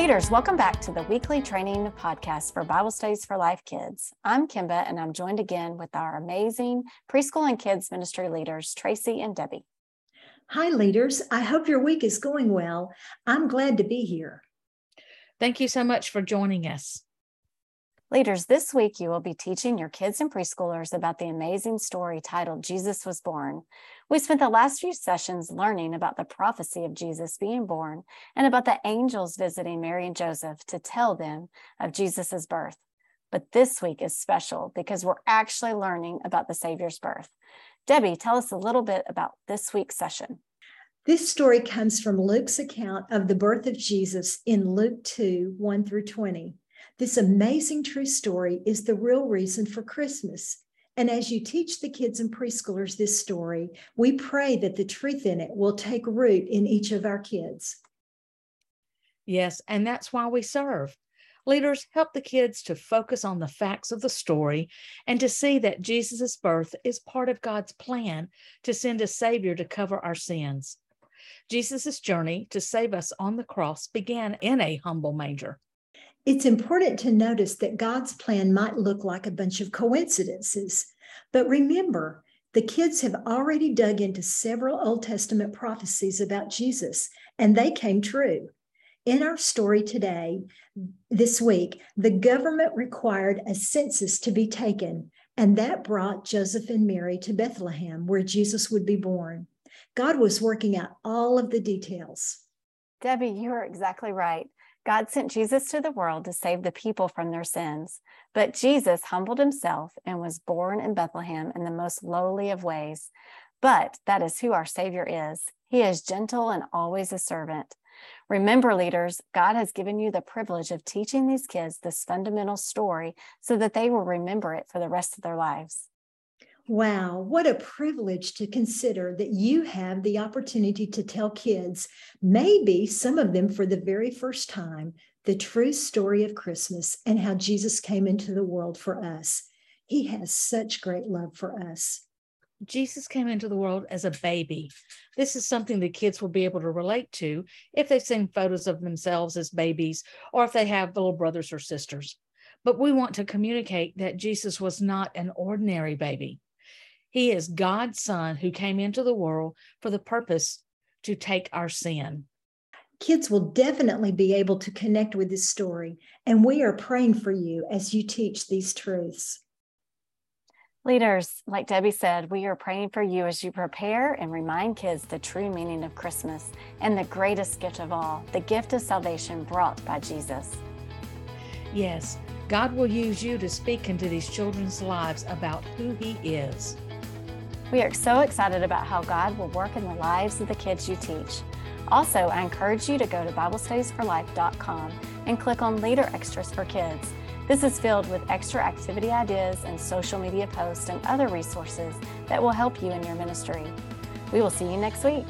Leaders, welcome back to the weekly training podcast for Bible Studies for Life Kids. I'm Kimba, and I'm joined again with our amazing preschool and kids ministry leaders, Tracy and Debbie. Hi, leaders. I hope your week is going well. I'm glad to be here. Thank you so much for joining us. Leaders, this week you will be teaching your kids and preschoolers about the amazing story titled Jesus Was Born. We spent the last few sessions learning about the prophecy of Jesus being born and about the angels visiting Mary and Joseph to tell them of Jesus's birth. But this week is special because we're actually learning about the Savior's birth. Debbie, tell us a little bit about this week's session. This story comes from Luke's account of the birth of Jesus in Luke 2, 1 through 20. This amazing true story is the real reason for Christmas. And as you teach the kids and preschoolers this story, we pray that the truth in it will take root in each of our kids. Yes, and that's why we serve. Leaders, help the kids to focus on the facts of the story and to see that Jesus' birth is part of God's plan to send a Savior to cover our sins. Jesus' journey to save us on the cross began in a humble manger. It's important to notice that God's plan might look like a bunch of coincidences, but remember, the kids have already dug into several Old Testament prophecies about Jesus, and they came true. In our story today, this week, the government required a census to be taken, and that brought Joseph and Mary to Bethlehem, where Jesus would be born. God was working out all of the details. Debbie, you are exactly right. God sent Jesus to the world to save the people from their sins, but Jesus humbled himself and was born in Bethlehem in the most lowly of ways. But that is who our Savior is. He is gentle and always a servant. Remember, leaders, God has given you the privilege of teaching these kids this fundamental story so that they will remember it for the rest of their lives. Wow, what a privilege to consider that you have the opportunity to tell kids, maybe some of them for the very first time, the true story of Christmas and how Jesus came into the world for us. He has such great love for us. Jesus came into the world as a baby. This is something the kids will be able to relate to if they've seen photos of themselves as babies or if they have little brothers or sisters. But we want to communicate that Jesus was not an ordinary baby. He is God's son who came into the world for the purpose to take our sin. Kids will definitely be able to connect with this story, and we are praying for you as you teach these truths. Leaders, like Debbie said, we are praying for you as you prepare and remind kids the true meaning of Christmas and the greatest gift of all, the gift of salvation brought by Jesus. Yes, God will use you to speak into these children's lives about who He is. We are so excited about how God will work in the lives of the kids you teach. Also, I encourage you to go to BibleStudiesForLife.com and click on Leader Extras for Kids. This is filled with extra activity ideas and social media posts and other resources that will help you in your ministry. We will see you next week.